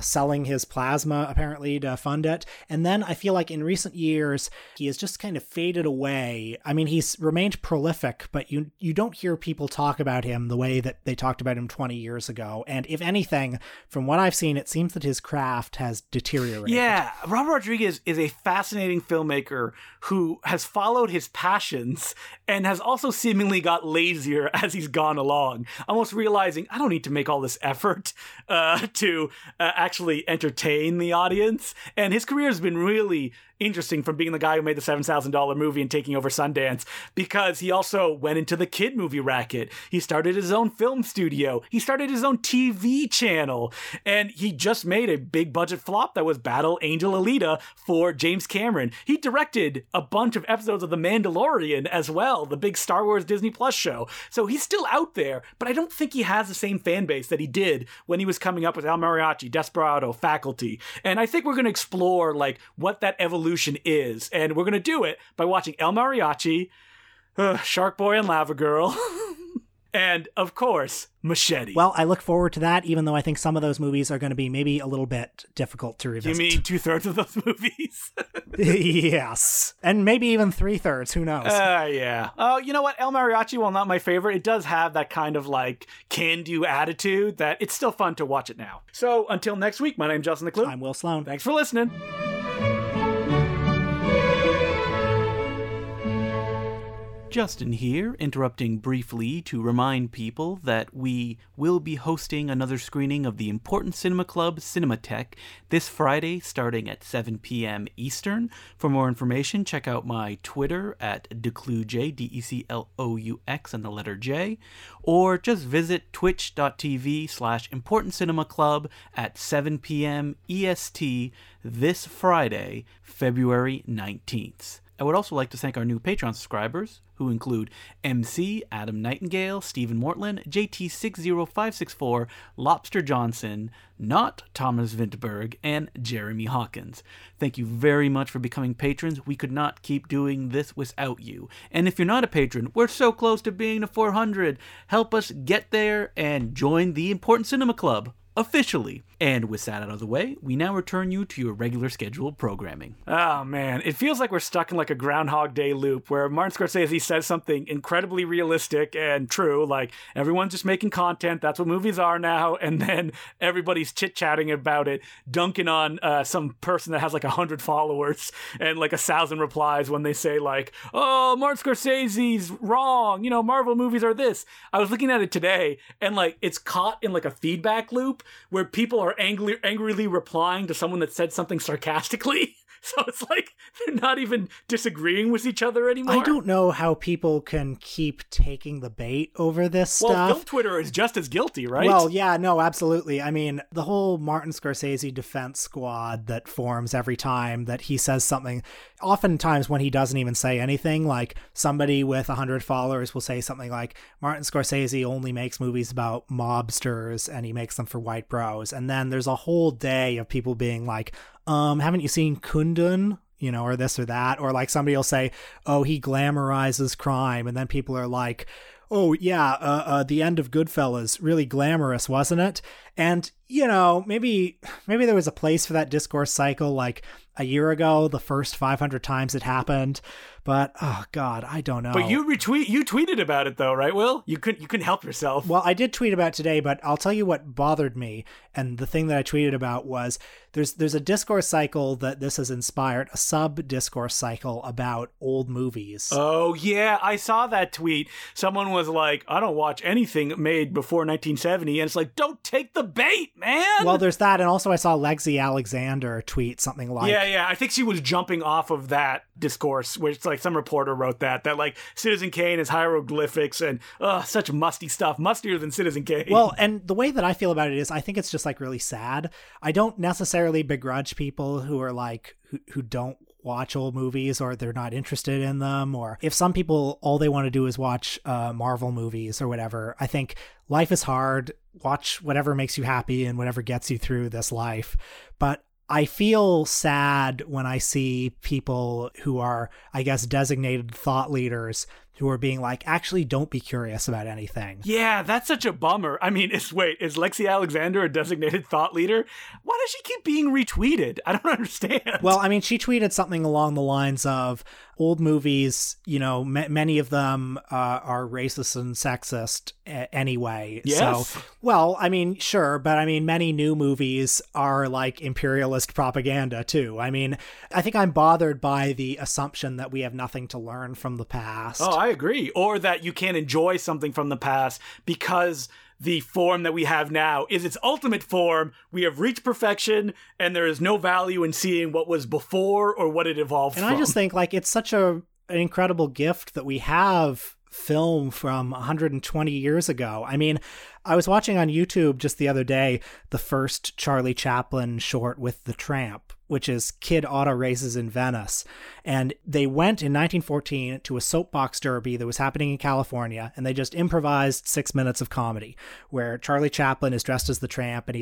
selling his plasma apparently to fund it. And then I feel like in recent years, he has just kind of faded away. I mean, he's remained prolific, but you don't hear people talk about him the way that they talked about him 20 years ago. And if anything, from what I've seen, it seems that his craft has deteriorated. Yeah, Robert Rodriguez is a fascinating filmmaker who has followed his passions and has also seemingly got lazier as he's gone along, almost realizing, I don't need to make all this effort to actually entertain the audience. And his career has been really interesting, from being the guy who made the $7,000 movie and taking over Sundance, because he also went into the kid movie racket. He started his own film studio. He started his own TV channel. And he just made a big budget flop that was Battle Angel Alita for James Cameron. He directed a bunch of episodes of The Mandalorian as well, the big Star Wars Disney Plus show. So he's still out there, but I don't think he has the same fan base that he did when he was coming up with El Mariachi, Desperado, Faculty. And I think we're going to explore like what that evolution is, and we're going to do it by watching El Mariachi, Shark Boy and Lava Girl, and of course, Machete. Well, I look forward to that, even though I think some of those movies are going to be maybe a little bit difficult to revisit. You mean 2/3 of those movies? Yes. And maybe even 3/3. Who knows? Yeah. Oh, you know what? El Mariachi, while not my favorite, it does have that kind of like can-do attitude that it's still fun to watch it now. So until next week, my name's Justin Decloux. I'm Will Sloan. Thanks for listening. Justin here, interrupting briefly to remind people that we will be hosting another screening of the Important Cinema Club Cinematheque this Friday starting at 7 p.m. Eastern. For more information, check out my Twitter at DeclouJ, D-E-C-L-O-U-X and the letter J, or just visit twitch.tv/Important Cinema Club at 7 p.m. EST this Friday, February 19th. I would also like to thank our new Patreon subscribers, who include MC, Adam Nightingale, Stephen Mortland, JT60564, Lobster Johnson, Not Thomas Vinterberg, and Jeremy Hawkins. Thank you very much for becoming patrons. We could not keep doing this without you. And if you're not a patron, we're so close to being to 400. Help us get there and join the Important Cinema Club. Officially. And with that out of the way, we now return you to your regular scheduled programming. Oh man, it feels like we're stuck in like a Groundhog Day loop where Martin Scorsese says something incredibly realistic and true, like everyone's just making content, that's what movies are now, and then everybody's chit-chatting about it, dunking on some person that has like 100 followers and like 1,000 replies when they say like, oh, Martin Scorsese's wrong, you know, Marvel movies are this. I was looking at it today and like it's caught in like a feedback loop where people are angrily replying to someone that said something sarcastically So it's like they're not even disagreeing with each other anymore. I don't know how people can keep taking the bait over this stuff. Well, film Twitter is just as guilty, right? Well, yeah, no, absolutely. I mean, the whole Martin Scorsese defense squad that forms every time that he says something, oftentimes when he doesn't even say anything, like somebody with 100 followers will say something like, Martin Scorsese only makes movies about mobsters and he makes them for white bros. And then there's a whole day of people being like, haven't you seen Kundun? You know, or this or that. Or like somebody will say, oh, he glamorizes crime. And then people are like, oh, yeah, the end of Goodfellas, really glamorous, wasn't it? And, you know, maybe there was a place for that discourse cycle like a year ago, the first 500 times it happened. But, oh, God, I don't know. But you tweeted about it, though, right, Will? You couldn't help yourself. Well, I did tweet about it today, but I'll tell you what bothered me. And the thing that I tweeted about was there's a discourse cycle that this has inspired, a sub-discourse cycle about old movies. Oh, yeah, I saw that tweet. Someone was like, I don't watch anything made before 1970. And it's like, don't take the bait, man. Well, there's that. And also I saw Lexi Alexander tweet something like... Yeah. I think she was jumping off of that discourse, which like some reporter wrote that like Citizen Kane is hieroglyphics and such musty stuff, mustier than Citizen Kane. Well, and the way that I feel about it is I think it's just like really sad. I don't necessarily begrudge people who are like, who don't watch old movies or they're not interested in them. Or if some people, all they want to do is watch Marvel movies or whatever. I think life is hard. Watch whatever makes you happy and whatever gets you through this life. But I feel sad when I see people who are, I guess, designated thought leaders who are being like, actually, don't be curious about anything. Yeah, that's such a bummer. I mean, is Lexi Alexander a designated thought leader? Why does she keep being retweeted? I don't understand. Well, I mean, she tweeted something along the lines of, old movies, you know, many of them are racist and sexist anyway. Yes. So, well, I mean, sure. But I mean, many new movies are like imperialist propaganda, too. I mean, I think I'm bothered by the assumption that we have nothing to learn from the past. Oh, I agree. Or that you can't enjoy something from the past because the form that we have now is its ultimate form. We have reached perfection and there is no value in seeing what was before or what it evolved from. And I just think like it's such an incredible gift that we have film from 120 years ago. I mean, I was watching on YouTube just the other day, the first Charlie Chaplin short with The Tramp, which is Kid Auto Races in Venice. And they went in 1914 to a soapbox derby that was happening in California, and they just improvised 6 minutes of comedy where Charlie Chaplin is dressed as the tramp and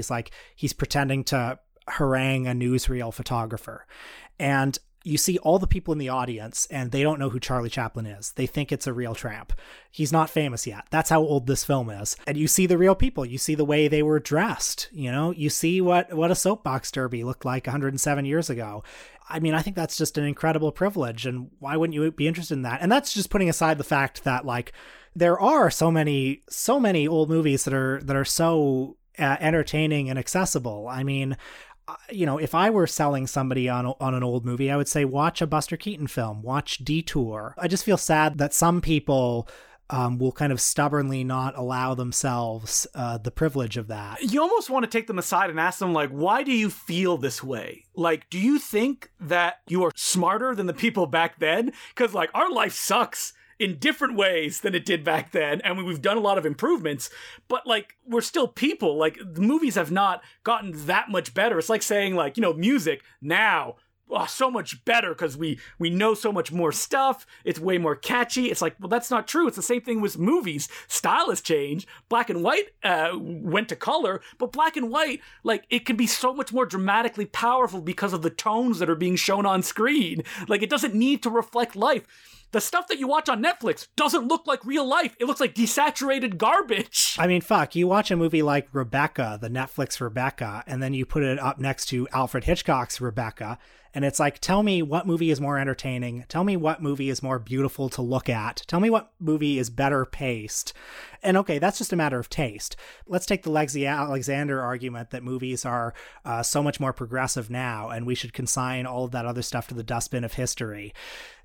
he's pretending to harangue a newsreel photographer. And you see all the people in the audience and they don't know who Charlie Chaplin is. They think it's a real tramp. He's not famous yet. That's how old this film is. And you see the real people. You see the way they were dressed. You know, you see what a soapbox derby looked like 107 years ago. I mean, I think that's just an incredible privilege. And why wouldn't you be interested in that? And that's just putting aside the fact that like there are so many old movies that are so entertaining and accessible. I mean, you know, if I were selling somebody on an old movie, I would say, watch a Buster Keaton film, watch Detour. I just feel sad that some people will kind of stubbornly not allow themselves the privilege of that. You almost want to take them aside and ask them, like, why do you feel this way? Like, do you think that you are smarter than the people back then? Because, like, our life sucks in different ways than it did back then. And we've done a lot of improvements, but like, we're still people. Like, the movies have not gotten that much better. It's like saying like, you know, music now, so much better because we know so much more stuff. It's way more catchy. It's like, well, that's not true. It's the same thing with movies. Style has changed. Black and white went to color, but black and white, like, it can be so much more dramatically powerful because of the tones that are being shown on screen. Like, it doesn't need to reflect life. The stuff that you watch on Netflix doesn't look like real life. It looks like desaturated garbage. I mean, fuck, you watch a movie like Rebecca, the Netflix Rebecca, and then you put it up next to Alfred Hitchcock's Rebecca, and it's like, tell me what movie is more entertaining. Tell me what movie is more beautiful to look at. Tell me what movie is better paced. And okay, that's just a matter of taste. Let's take the Lexi Alexander argument that movies are so much more progressive now, and we should consign all of that other stuff to the dustbin of history.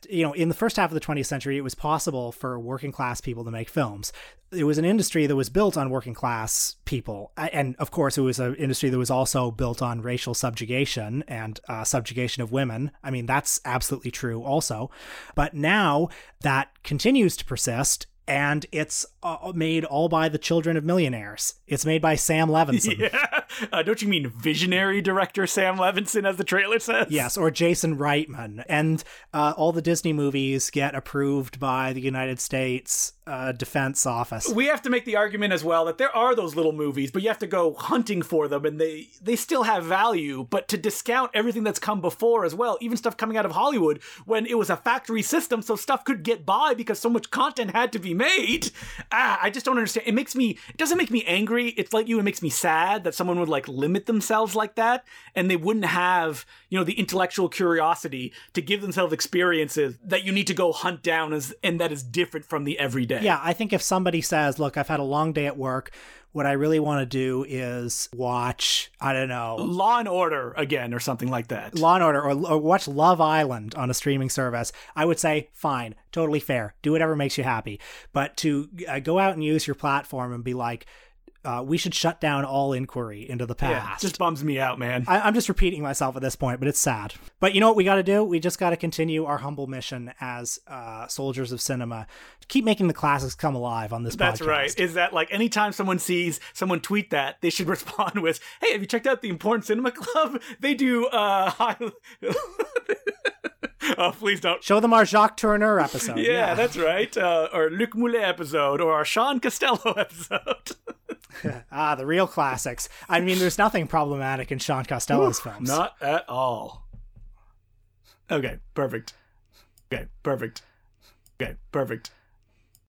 that, you know, in the first half of the 20th century, it was possible for working class people to make films. It was an industry that was built on working class people. And of course, it was an industry that was also built on racial subjugation and subjugation of women. I mean, that's absolutely true also. But now that continues to persist. And it's made all by the children of millionaires. It's made by Sam Levinson. Yeah. Don't you mean visionary director Sam Levinson, as the trailer says? Yes, or Jason Reitman. And all the Disney movies get approved by the United States Defense Office. We have to make the argument as well that there are those little movies, but you have to go hunting for them, and they still have value. But to discount everything that's come before as well, even stuff coming out of Hollywood, when it was a factory system, so stuff could get by because so much content had to be made. I just don't understand. It doesn't make me angry. It's like you, it makes me sad that someone would like limit themselves like that, and they wouldn't have, you know, the intellectual curiosity to give themselves experiences that you need to go hunt down and that is different from the everyday. Yeah, I think if somebody says, look, I've had a long day at work, what I really want to do is watch, I don't know, Law and Order again or something like that. Law and Order or watch Love Island on a streaming service. I would say, fine, totally fair. Do whatever makes you happy. But to go out and use your platform and be like, we should shut down all inquiry into the past. Yeah, it just bums me out, man. I'm just repeating myself at this point, but it's sad. But you know what we got to do? We just got to continue our humble mission as soldiers of cinema to keep making the classics come alive on this podcast. That's right. Is that like anytime someone sees someone tweet that, they should respond with, hey, have you checked out the Important Cinema Club? They do... Oh, please don't. Show them our Jacques Tourneur episode. Yeah, that's right. Or Luc Moulet episode, or our Sean Costello episode. The real classics. I mean, there's nothing problematic in Sean Costello's films. Not at all. Okay, perfect.